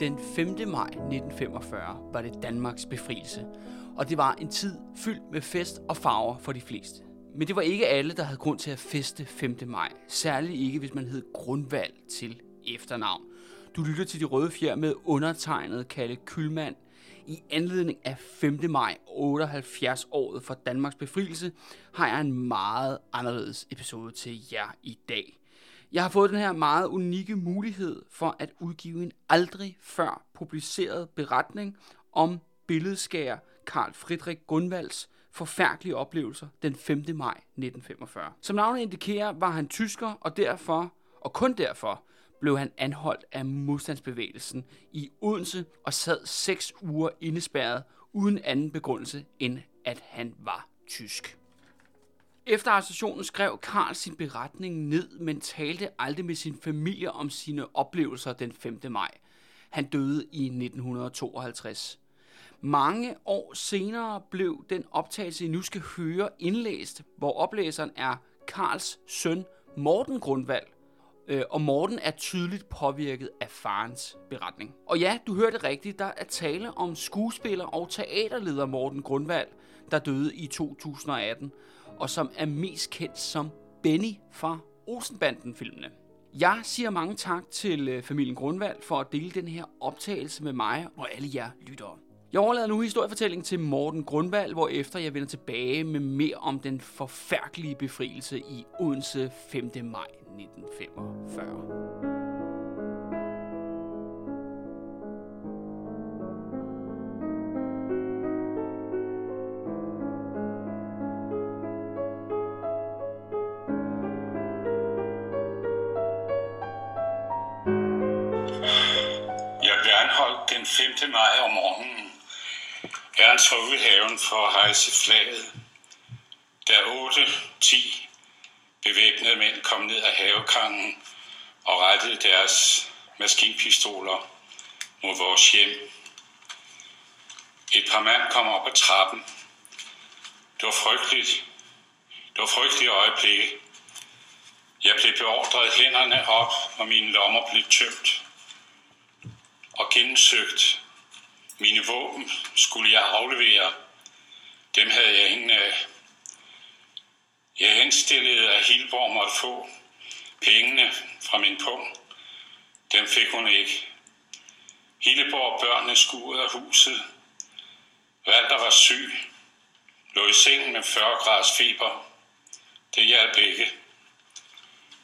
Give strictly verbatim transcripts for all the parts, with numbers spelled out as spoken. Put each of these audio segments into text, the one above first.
Den femte maj nitten femogfyrre var det Danmarks befrielse, og det var en tid fyldt med fest og farver for de fleste. Men det var ikke alle, der havde grund til at feste femte maj, særligt ikke, hvis man hed Grundval til efternavn. Du lytter til De Røde Fjer med undertegnet Kalle Kylmand i anledning af femte maj otteoghalvfjerds-året for Danmarks befrielse, har jeg en meget anderledes episode til jer i dag. Jeg har fået den her meget unikke mulighed for at udgive en aldrig før publiceret beretning om billedskærer Karl Friedrich Grunwalds forfærdelige oplevelser den femte maj nitten femogfyrre. Som navnet indikerer, var han tysker, og derfor, og kun derfor, blev han anholdt af modstandsbevægelsen i Odense og sad seks uger indespærret uden anden begrundelse end at han var tysk. Efter arrestationen skrev Karl sin beretning ned, men talte aldrig med sin familie om sine oplevelser den femte maj. Han døde i nitten tooghalvtreds. Mange år senere blev den optagelse, I nu skal høre, indlæst, hvor oplæseren er Karls søn Morten Grundval, og Morten er tydeligt påvirket af farens beretning. Og ja, du hørte rigtigt, der er tale om skuespiller og teaterleder Morten Grundval, der døde i to tusind atten, og som er mest kendt som Benny fra Olsenbanden-filmene. Jeg siger mange tak til familien Grundvald for at dele den her optagelse med mig og alle jer lyttere. Jeg overlader nu historiefortællingen til Morten Grundval, hvor efter jeg vender tilbage med mere om den forfærdelige befrielse i Odense femte maj nitten femogfyrre. Den femte maj om morgenen. Ernst var ude i haven for at hejse flaget, da otte ti bevæbnede mænd kom ned af havekrangen og rettede deres maskinpistoler mod vores hjem. Et par mand kom op ad trappen. Det var frygteligt. Det var frygtelige øjeblikke. Jeg blev beordret hænderne op, og mine lommer blev tømt og gennemsøgt. Mine våben skulle jeg aflevere. Dem havde jeg ingen af. Jeg henstillede, at Hildeborg måtte få pengene fra min pung. Dem fik hun ikke. Hildeborg og børnene skulle ud af huset. Valder var syg. Lå i sengen med fyrre graders feber. Det hjalp ikke.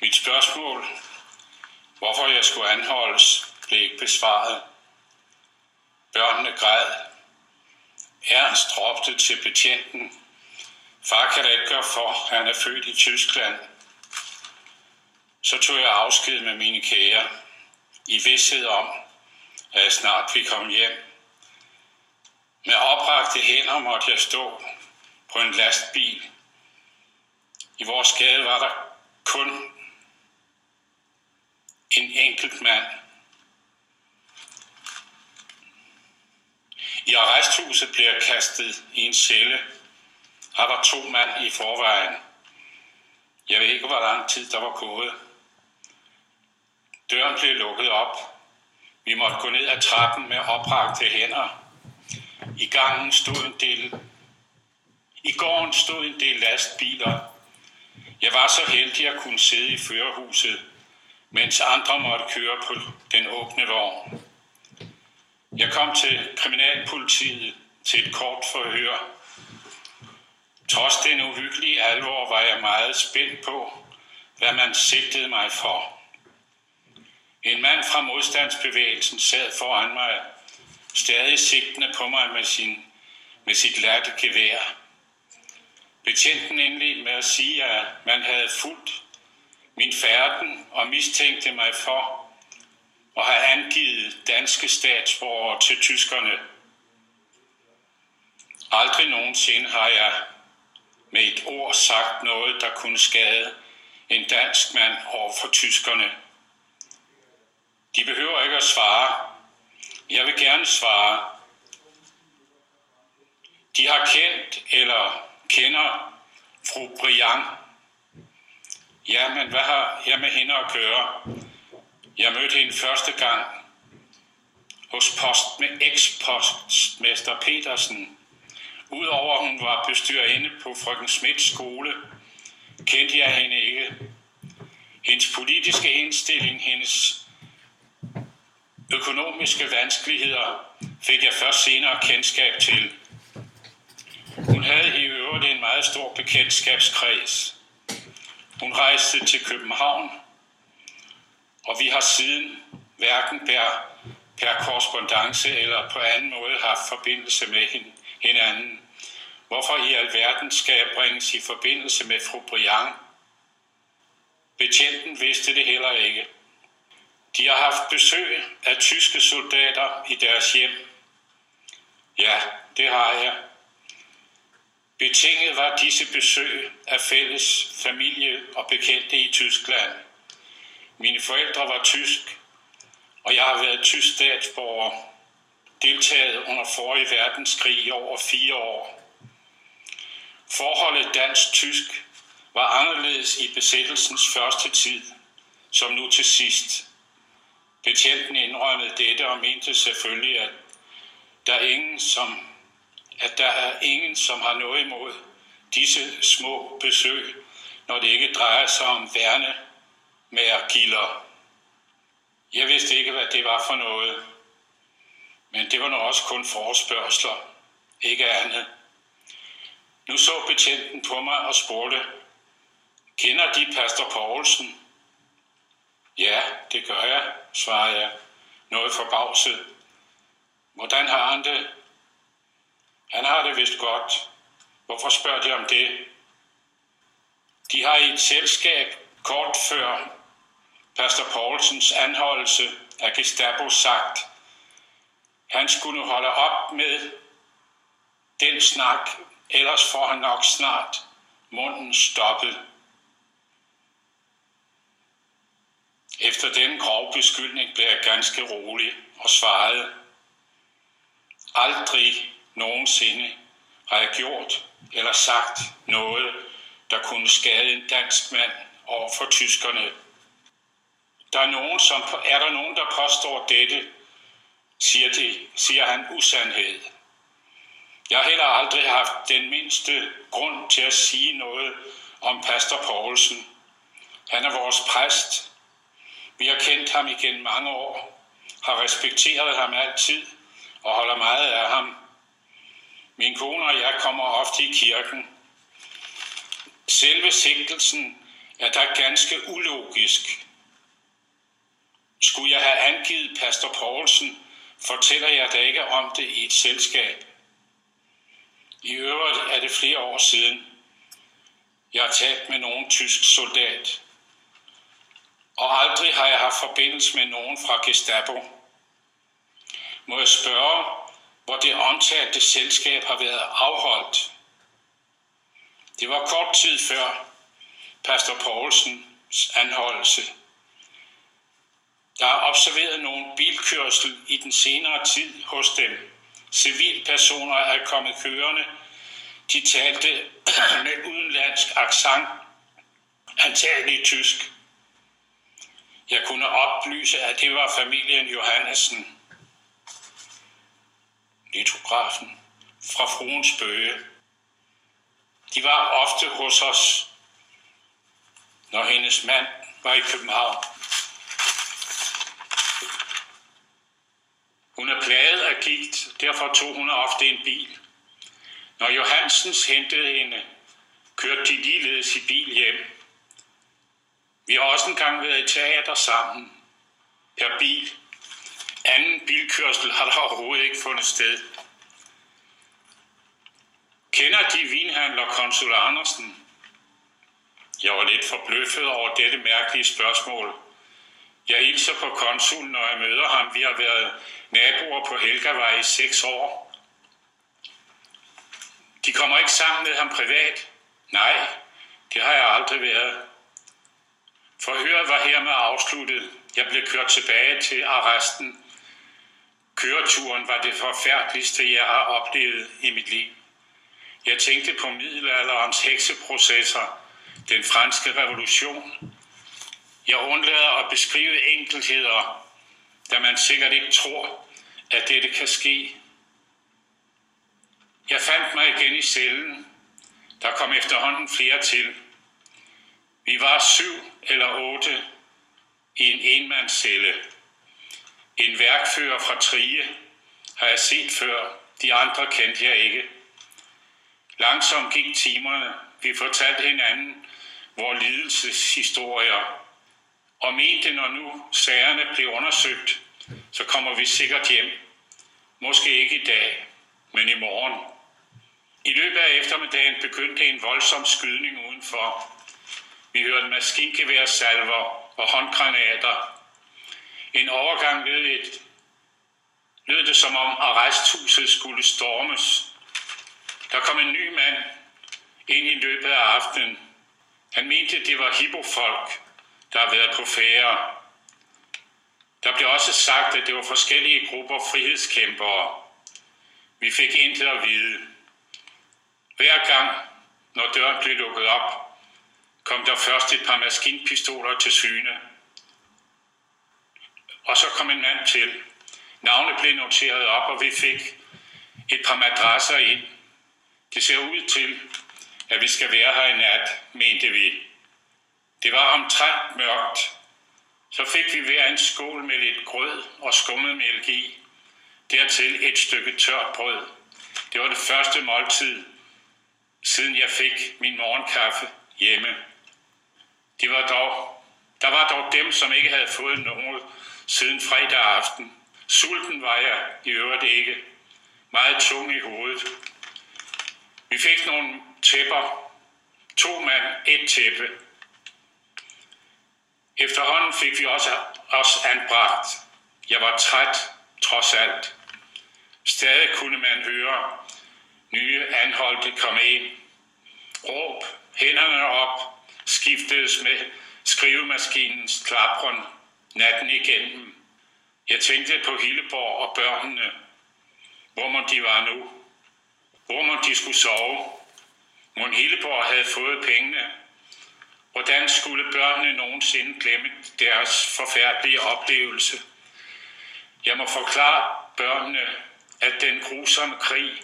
Mit spørgsmål, hvorfor jeg skulle anholdes, blev ikke besvaret. Børnene græd. Ernst råbte til betjenten: "Far kan der ikke gøre for, han er født i Tyskland." Så tog jeg afsked med mine kære, i vidsthed om, at jeg snart ville komme hjem. Med oprakte hænder måtte jeg stå på en lastbil. I vores gade var der kun en enkelt mand. I arresthuset blev jeg kastet i en celle. Her var to mand i forvejen. Jeg ved ikke, hvor lang tid der var gået. Døren blev lukket op. Vi måtte gå ned ad trappen med oprakte hænder. I gangen stod en del. I gården stod en del lastbiler. Jeg var så heldig at kunne sidde i førerhuset, mens andre måtte køre på den åbne vogn. Jeg kom til kriminalpolitiet til et kort forhør. Trods den uhyggelige alvor var jeg meget spændt på, hvad man sigtede mig for. En mand fra modstandsbevægelsen sad foran mig, stadig sigtende på mig med, sin, med sit latte gevær. Betjenten indledte med at sige, at man havde fulgt min færden og mistænkte mig for og har angivet danske statsborgere til tyskerne. Aldrig nogensinde har jeg med et ord sagt noget, der kunne skade en dansk mand over for tyskerne. De behøver ikke at svare. Jeg vil gerne svare. De har kendt eller kender fru Brian. Ja, men hvad har jeg med hende at gøre? Jeg mødte hende første gang. hos post med eks-postmester Petersen. Udover hun var bestyrerinde på frøken Smits skole, kendte jeg hende ikke. Hendes politiske indstilling, hendes økonomiske vanskeligheder fik jeg først senere kendskab til. Hun havde i øvrigt en meget stor bekendtskabskreds. Hun rejste til København, og vi har siden hverken per, per korrespondance eller på anden måde haft forbindelse med hende, hinanden. Hvorfor i alverden skal jeg bringes i forbindelse med fru Briand? Betjenten vidste det heller ikke. De har haft besøg af tyske soldater i deres hjem. Ja, det har jeg. Betinget var disse besøg af fælles familie og bekendte i Tyskland. Mine forældre var tysk, og jeg har været tysk statsborger, deltaget under forrige verdenskrig i over fire år. Forholdet dansk-tysk var anderledes i besættelsens første tid, som nu til sidst. Betjenten indrømmede dette og mente selvfølgelig, at der er ingen, som, at der er ingen, som har noget imod disse små besøg, når det ikke drejer sig om værne med gilder. Jeg vidste ikke, hvad det var for noget, men det var nok også kun forespørgsler, ikke andet. Nu så betjenten på mig og spurgte, kender de pastor Poulsen? Ja, det gør jeg, svarede jeg, noget forbavset. Hvordan har han det? Han har det vist godt. Hvorfor spørger de om det? De har i et selskab kort før pastor Poulsens anholdelse af Gestapo sagt, han skulle nu holde op med den snak, ellers får han nok snart munden stoppet. Efter den grove beskyldning blev jeg ganske rolig og svarede, aldrig nogensinde har jeg gjort eller sagt noget, der kunne skade en dansk mand over for tyskerne. Der er, nogen, som, er der nogen, der påstår dette, siger, de, siger han usandhed. Jeg har heller aldrig haft den mindste grund til at sige noget om pastor Poulsen. Han er vores præst. Vi har kendt ham igennem mange år, har respekteret ham altid og holder meget af ham. Min kone og jeg kommer ofte i kirken. Selve sigtelsen er da ganske ulogisk. Skulle jeg have angivet pastor Poulsen, fortæller jeg da ikke om det i et selskab. I øvrigt er det flere år siden, jeg har talt med nogen tysk soldat, og aldrig har jeg haft forbindelse med nogen fra Gestapo. Må jeg spørge, hvor det omtalte selskab har været afholdt? Det var kort tid før pastor Poulsens anholdelse. Der er observeret nogen bilkørsel i den senere tid hos dem. Civilpersoner er kommet kørende. De talte med udenlandsk accent, antagelig tysk. Jeg kunne oplyse, at det var familien Johannessen, Litografen, fra fruens bøge. De var ofte hos os, når hendes mand var i København. Hun er plaget af gigt, derfor tog hun ofte en bil. Når Johansens hentede hende, kørte de ligeledes i bil hjem. Vi har også engang været i teater sammen, per bil. Anden bilkørsel har der overhovedet ikke fundet sted. Kender de vinhandler konsul Andersen? Jeg var lidt forbløffet over dette mærkelige spørgsmål. Jeg hilser på konsulen, når jeg møder ham. Vi har været naboer på Helgevej i seks år. De kommer ikke sammen med ham privat? Nej, det har jeg aldrig været. Forhøret var hermed afsluttet. Jeg blev kørt tilbage til arresten. Køreturen var det forfærdeligste, jeg har oplevet i mit liv. Jeg tænkte på middelalderens hekseprocesser, den franske revolution. Jeg undlader at beskrive enkeltheder, da man sikkert ikke tror, at dette kan ske. Jeg fandt mig igen i cellen. Der kom efterhånden flere til. Vi var syv eller otte i en enmandscelle. En værkfører fra Trier har jeg set før. De andre kendte jeg ikke. Langsomt gik timerne. Vi fortalte hinanden vores lidelseshistorier. Og mente, når nu sagerne blev undersøgt, så kommer vi sikkert hjem. Måske ikke i dag, men i morgen. I løbet af eftermiddagen begyndte en voldsom skydning udenfor. Vi hørte maskingeværsalver og håndgranater. En overgang lød, et, lød det, som om arresthuset skulle stormes. Der kom en ny mand ind i løbet af aftenen. Han mente, det var hippofolk, der har været på færde. Der blev også sagt, at det var forskellige grupper frihedskæmpere. Vi fik intet at vide. Hver gang, når døren blev lukket op, kom der først et par maskinpistoler til syne. Og så kom en mand til. Navnet blev noteret op, og vi fik et par madrasser ind. Det ser ud til, at vi skal være her i nat, mente vi. Det var omtrent mørkt. Så fik vi hver en skål med lidt grød og skummet mælk i. Dertil et stykke tørt brød. Det var det første måltid, siden jeg fik min morgenkaffe hjemme. Det var dog, der var dog dem, som ikke havde fået noget siden fredag aften. Sulten var jeg i øvrigt ikke. Meget tung i hovedet. Vi fik nogle tæpper. To mand, et tæppe. Efterhånden fik vi også os anbragt. Jeg var træt, trods alt. Stadig kunne man høre nye anholdte komme ind. Råb, hænderne op, skiftedes med skrivemaskinens klapren natten igennem. Jeg tænkte på Hildeborg og børnene. Hvor må de var nu? Hvor må de skulle sove? Mon Hildeborg havde fået pengene. Hvordan skulle børnene nogensinde glemme deres forfærdelige oplevelse? Jeg må forklare børnene, at den grusomme krig,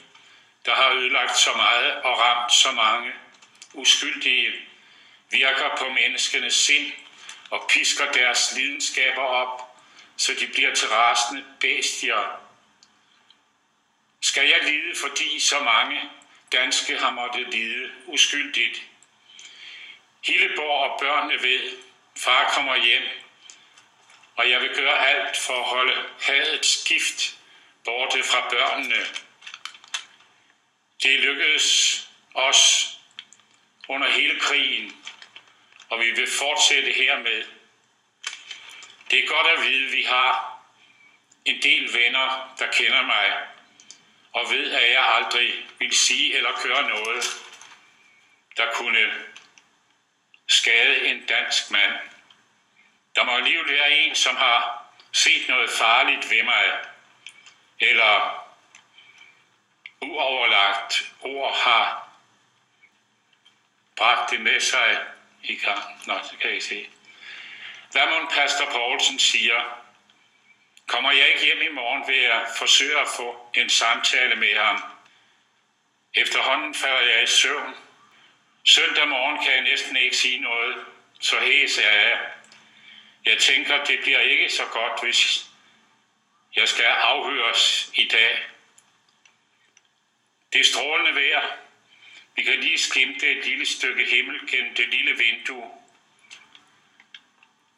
der har ødelagt så meget og ramt så mange uskyldige, virker på menneskenes sind og pisker deres lidenskaber op, så de bliver til rasende bestier. Skal jeg lide, fordi så mange danske har måttet lide uskyldigt? Hildeborg og børnene ved, far kommer hjem, og jeg vil gøre alt for at holde hadets gift borte fra børnene. Det lykkedes os under hele krigen, og vi vil fortsætte hermed. Det er godt at vide, at vi har en del venner, der kender mig, og ved, at jeg aldrig vil sige eller køre noget, der kunne skade en dansk mand. Der må alligevel være en, som har set noget farligt ved mig, eller uoverlagt ord har bragt det med sig i gang. Nå, det kan I se. Hvad mon Pastor Poulsen siger? Kommer jeg ikke hjem i morgen, vil jeg forsøge at få en samtale med ham. Efterhånden falder jeg i søvn. Søndag morgen kan jeg næsten ikke sige noget, så hæs er jeg. Jeg tænker, det bliver ikke så godt, hvis jeg skal afhøres i dag. Det er strålende vejr. Vi kan lige skimte et lille stykke himmel gennem det lille vindue.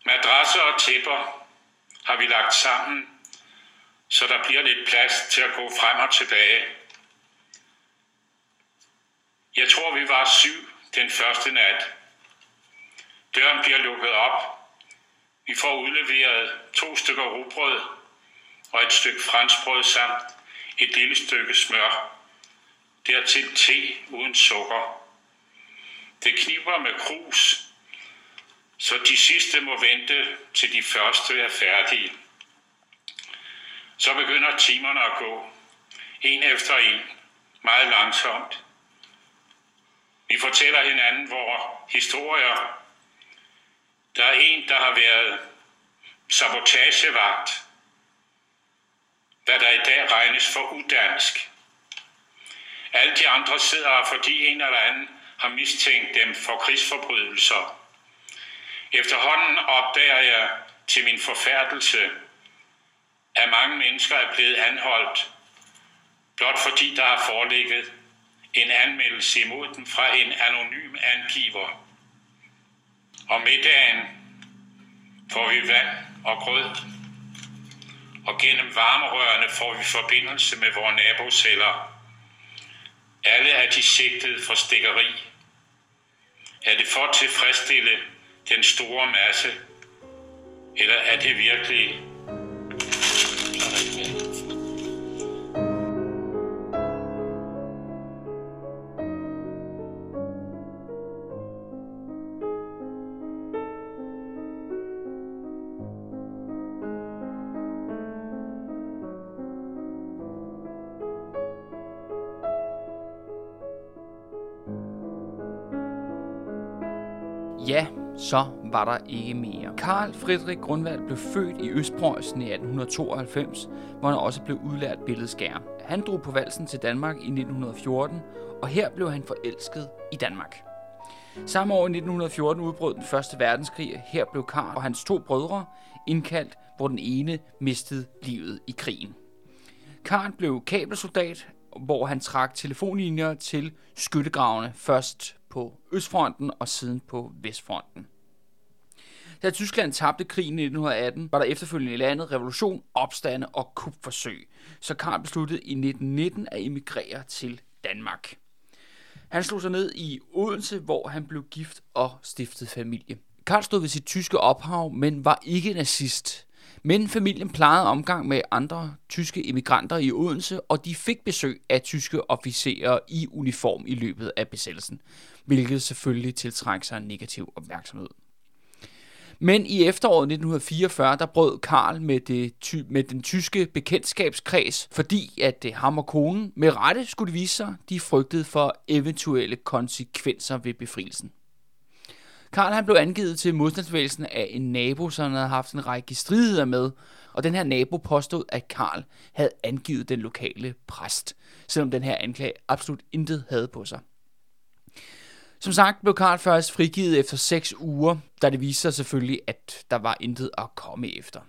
Madrasser og tæpper har vi lagt sammen, så der bliver lidt plads til at gå frem og tilbage. Jeg tror, vi var syv den første nat. Døren bliver lukket op. Vi får udleveret to stykker rugbrød og et stykke franskbrød samt et lille stykke smør. Dertil te uden sukker. Det kniber med krus, så de sidste må vente til de første er færdige. Så begynder timerne at gå. En efter en. Meget langsomt. Vi fortæller hinanden vores historier. Der er en, der har været sabotagevagt. hvad der i dag regnes for udansk. Alle de andre sidder her, fordi en eller anden har mistænkt dem for krigsforbrydelser. Efterhånden opdager jeg til min forfærdelse, at mange mennesker er blevet anholdt, blot fordi der har foreligget en anmeldelse imod dem fra en anonym angiver. Om middagen får vi vand og grød, og gennem varmerørene får vi forbindelse med vores naboceller. Alle er de sigtede for stikkeri. Er det for at tilfredsstille den store masse, eller er det virkelig? Ja, så var der ikke mere. Karl Friedrich Grunwald blev født i Østprøjsen i atten tooghalvfems, hvor han også blev udlært billedskærer. Han drog på valsen til Danmark i nitten fjorten, og her blev han forelsket i Danmark. Samme år i nitten fjorten udbrød den første verdenskrig, og her blev Karl og hans to brødre indkaldt, hvor den ene mistede livet i krigen. Karl blev kabelsoldat, hvor han trak telefonlinjer til skyttegravene først på Østfronten og siden på Vestfronten. Da Tyskland tabte krigen i nitten atten, var der efterfølgende i landet revolution, opstande og kupforsøg, så Karl besluttede i nitten nitten at emigrere til Danmark. Han slog sig ned i Odense, hvor han blev gift og stiftede familie. Karl stod ved sit tyske ophav, men var ikke nazist. Men familien plejede omgang med andre tyske emigranter i Odense, og de fik besøg af tyske officerer i uniform i løbet af besættelsen, hvilket selvfølgelig tiltrækker sig en negativ opmærksomhed. Men i efteråret nitten fireogfyrre, der brød Karl med, det ty- med den tyske bekendtskabskreds, fordi at det ham og konen med rette skulle det vise sig, de frygtede for eventuelle konsekvenser ved befrielsen. Karl han blev angivet til modstandsbevægelsen af en nabo, som han havde haft en række stridigheder med, og den her nabo påstod, at Karl havde angivet den lokale præst, selvom den her anklage absolut intet havde på sig. Som sagt blev Karl først frigivet efter seks uger, da det viste sig selvfølgelig, at der var intet at komme efter.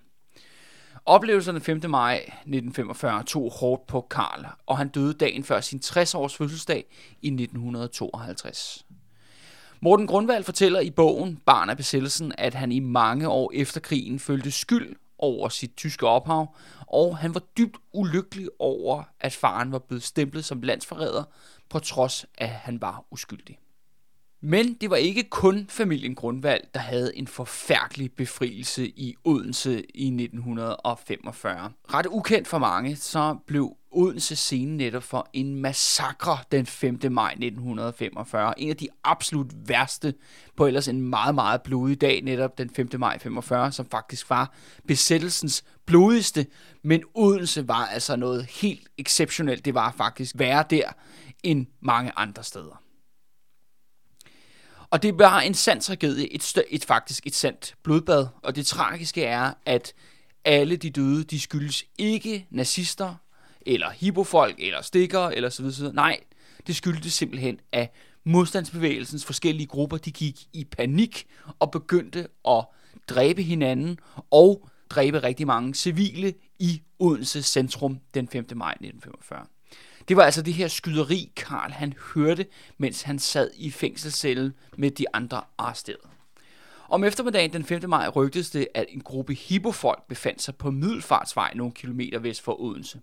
Oplevelserne femte maj nitten femogfyrre tog hårdt på Karl, og han døde dagen før sin tres-års fødselsdag i nitten tooghalvtreds. Morten Grundval fortæller i bogen Barn af besættelsen, at han i mange år efter krigen følte skyld over sit tyske ophav, og han var dybt ulykkelig over, at faren var blevet stemplet som landsforræder, på trods af, at han var uskyldig. Men det var ikke kun familien Grundvald, der havde en forfærdelig befrielse i Odense i nitten femogfyrre. Ret ukendt for mange, så blev Odense scene netop for en massakre den femte maj nitten femogfyrre. En af de absolut værste på ellers en meget, meget blodig dag, netop den femte maj nitten femogfyrre, som faktisk var besættelsens blodigste. Men Odense var altså noget helt exceptionelt. Det var faktisk værre der end mange andre steder. Og det var en sand tragedie, et, stø- et faktisk et sandt blodbad. Og det tragiske er, at alle de døde, de skyldes ikke nazister, eller hippofolk, eller stikkere, eller så videre. Nej, det skyldtes simpelthen, at modstandsbevægelsens forskellige grupper, de gik i panik og begyndte at dræbe hinanden og dræbe rigtig mange civile i Odense centrum den femte maj nitten femogfyrre. Det var altså det her skyderi, Karl han hørte, mens han sad i fængselscellen med de andre arresterede. Om eftermiddagen den femte maj rygtes det, at en gruppe hippofolk befandt sig på Middelfartsvej nogle kilometer vest for Odense.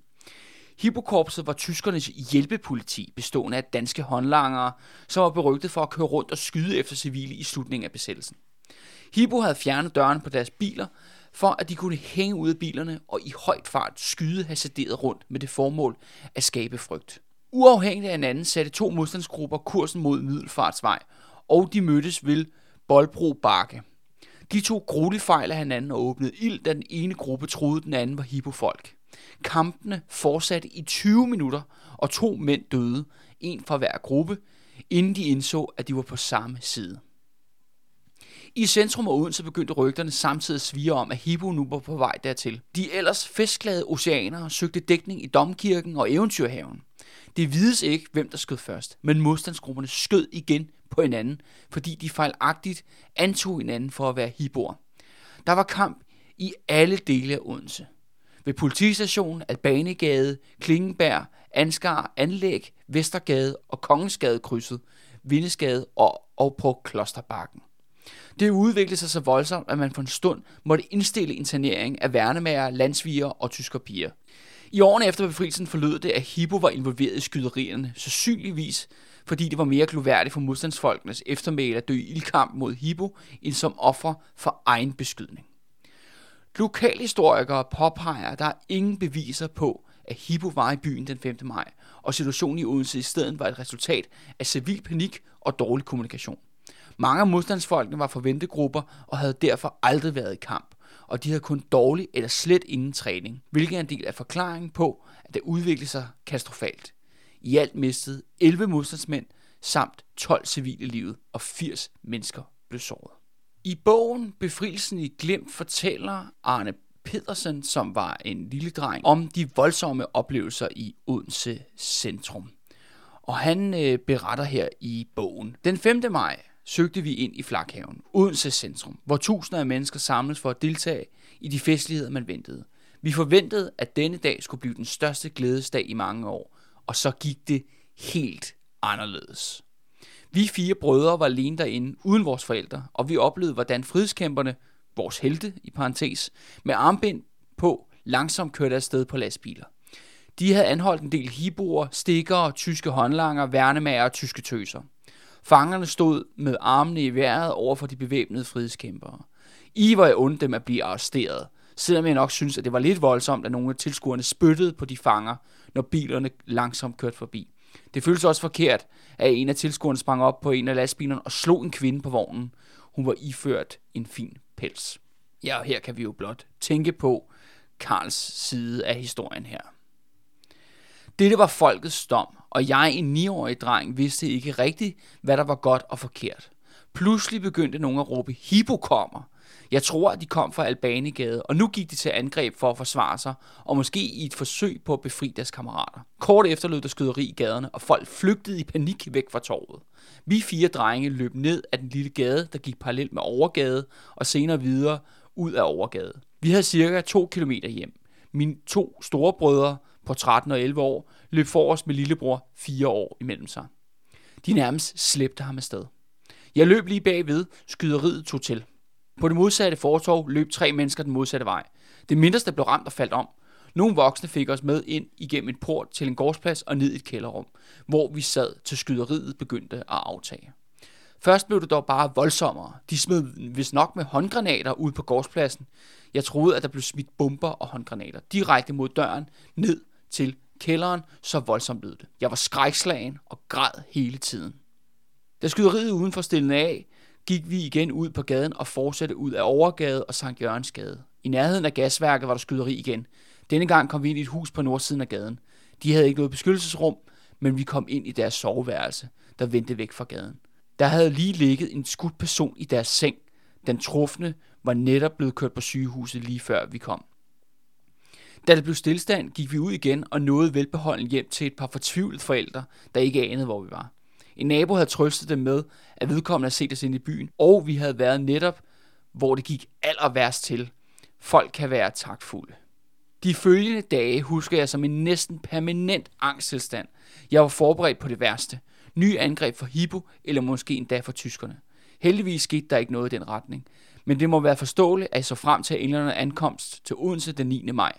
Hippokorpset var tyskernes hjælpepoliti, bestående af danske håndlangere, som var berygtet for at køre rundt og skyde efter civile i slutningen af besættelsen. Hippo havde fjernet dørene på deres biler, for at de kunne hænge ud af bilerne og i højt fart skyde hasarderet rundt med det formål at skabe frygt. Uafhængigt af hinanden satte to modstandsgrupper kursen mod Middelfartsvej, og de mødtes ved Bolbro bakke. De tog grueligt fejl af hinanden og åbnede ild, da den ene gruppe troede den anden var hippofolk. Kampene fortsatte i tyve minutter, og to mænd døde, en fra hver gruppe, inden de indså, at de var på samme side. I centrum af Odense begyndte rygterne samtidig at svire om, at Hippo nu var på vej dertil. De ellers festglade oceanere søgte dækning i domkirken og eventyrhaven. Det vides ikke, hvem der skød først, men modstandsgrupperne skød igen på hinanden, fordi de fejlagtigt antog hinanden for at være hippoer. Der var kamp i alle dele af Odense. Ved politistationen, Albanegade, Klingenbær, Anskar, Anlæg, Vestergade og Kongensgade krydset, Vindesgade og, og på Klosterbakken. Det udviklede sig så voldsomt, at man for en stund måtte indstille internering af værnemager, landsviger og tyskerpiger. I årene efter befrielsen forlød det, at Hippo var involveret i skyderierne, sandsynligvis fordi det var mere gloværdigt for modstandsfolkenes eftermæle at dø i ildkamp mod Hippo, end som offer for egen beskydning. Lokalhistorikere påpeger, at der er ingen beviser på, at Hippo var i byen den femte maj, og situationen i Odense i stedet var et resultat af civil panik og dårlig kommunikation. Mange af modstandsfolkene var forventegrupper og havde derfor aldrig været i kamp, og de havde kun dårlig eller slet ingen træning, hvilket er en del af forklaringen på, at det udviklede sig katastrofalt. I alt mistede elleve modstandsmænd samt tolv civile livet, og firs mennesker blev såret. I bogen Befrielsen i glimt fortæller Arne Pedersen, som var en lille dreng, om de voldsomme oplevelser i Odense centrum. Og han øh, beretter her i bogen. Den femte maj søgte vi ind i Flakhaven, Odense centrum, hvor tusinder af mennesker samles for at deltage i de festligheder, man ventede. Vi forventede, at denne dag skulle blive den største glædesdag i mange år, og så gik det helt anderledes. Vi fire brødre var alene derinde, uden vores forældre, og vi oplevede, hvordan frihedskæmperne, vores helte i parentes, med armbind på, langsomt kørte afsted på lastbiler. De havde anholdt en del hiboer, stikkere, tyske håndlanger, værnemager og tyske tøser. Fangerne stod med armene i vejret over for de bevæbnede frihedskæmpere. I var jeg ondt dem at blive arresteret, selvom jeg nok synes, at det var lidt voldsomt, at nogle af tilskuerne spyttede på de fanger, når bilerne langsomt kørte forbi. Det føltes også forkert, at en af tilskuerne sprang op på en af lastbilerne og slog en kvinde på vognen. Hun var iført en fin pels. Ja, og her kan vi jo blot tænke på Karls side af historien her. Dette var folkets dom, og jeg, en niårig dreng, vidste ikke rigtigt, hvad der var godt og forkert. Pludselig begyndte nogen at råbe, Hippo kommer. Jeg tror, at de kom fra Albanegade, og nu gik de til angreb for at forsvare sig, og måske i et forsøg på at befri deres kammerater. Kort efter lød der skyderi i gaderne, og folk flygtede i panik væk fra torvet. Vi fire drenge løb ned ad den lille gade, der gik parallelt med Overgade, og senere videre ud af Overgade. Vi havde cirka to kilometer hjem. Mine to store brødre på tretten og elleve år løb forrest med lillebror fire år imellem sig. De nærmest slæbte ham afsted. Jeg løb lige bagved, skyderiet tog til. På det modsatte fortov løb tre mennesker den modsatte vej. Det mindste blev ramt og faldt om. Nogle voksne fik os med ind igennem en port til en gårdsplads og ned i et kælderrum, hvor vi sad til skyderiet begyndte at aftage. Først blev det dog bare voldsommere. De smed vist nok med håndgranater ud på gårdspladsen. Jeg troede, at der blev smidt bomber og håndgranater direkte mod døren ned til kælderen, så voldsomt blev det. Jeg var skrækslagen og græd hele tiden. Da skyderiet udenfor stillede af, gik vi igen ud på gaden og fortsatte ud af Overgade og Sankt Jørgensgade. I nærheden af gasværket var der skyderi igen. Denne gang kom vi ind i et hus på nordsiden af gaden. De havde ikke noget beskyttelsesrum, men vi kom ind i deres soveværelse, der vendte væk fra gaden. Der havde lige ligget en skudt person i deres seng. Den trufne var netop blevet kørt på sygehuset lige før vi kom. Da det blev stillestand, gik vi ud igen og nåede velbeholden hjem til et par fortvivlede forældre, der ikke anede, hvor vi var. En nabo havde trøstet dem med, at vedkommende havde set os ind i byen, og vi havde været netop, hvor det gik allerværst til. Folk kan være taktfulde. De følgende dage husker jeg som en næsten permanent angsttilstand. Jeg var forberedt på det værste. Nye angreb fra Hippo, eller måske endda fra tyskerne. Heldigvis skete der ikke noget i den retning. Men det må være forståeligt, at jeg så frem til englerne ankomst til Odense den niende maj.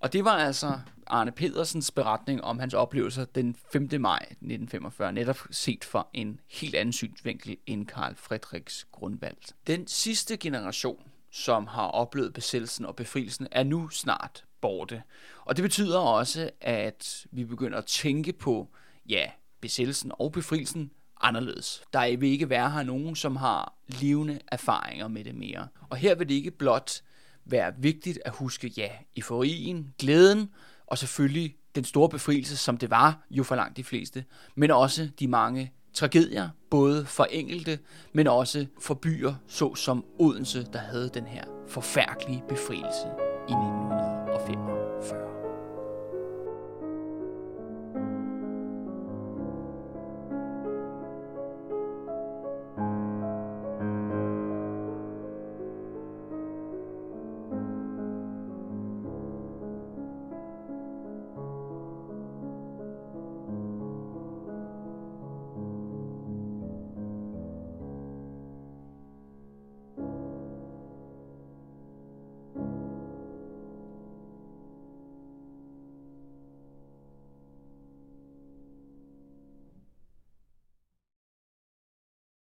Og det var altså Arne Pedersens beretning om hans oplevelser den femte maj nitten femogfyrre, netop set fra en helt anden synsvinkel end Karl Friedrichs Grunwald. Den sidste generation, som har oplevet besættelsen og befrielsen, er nu snart borte. Og det betyder også, at vi begynder at tænke på, ja, besættelsen og befrielsen anderledes. Der vil ikke være her nogen, som har levende erfaringer med det mere. Og her vil det ikke blot være vigtigt at huske, ja, euforien, glæden og selvfølgelig den store befrielse, som det var jo for langt de fleste, men også de mange tragedier, både for enkelte, men også for byer, såsom Odense, der havde den her forfærdelige befrielse i nitten hundrede og fem.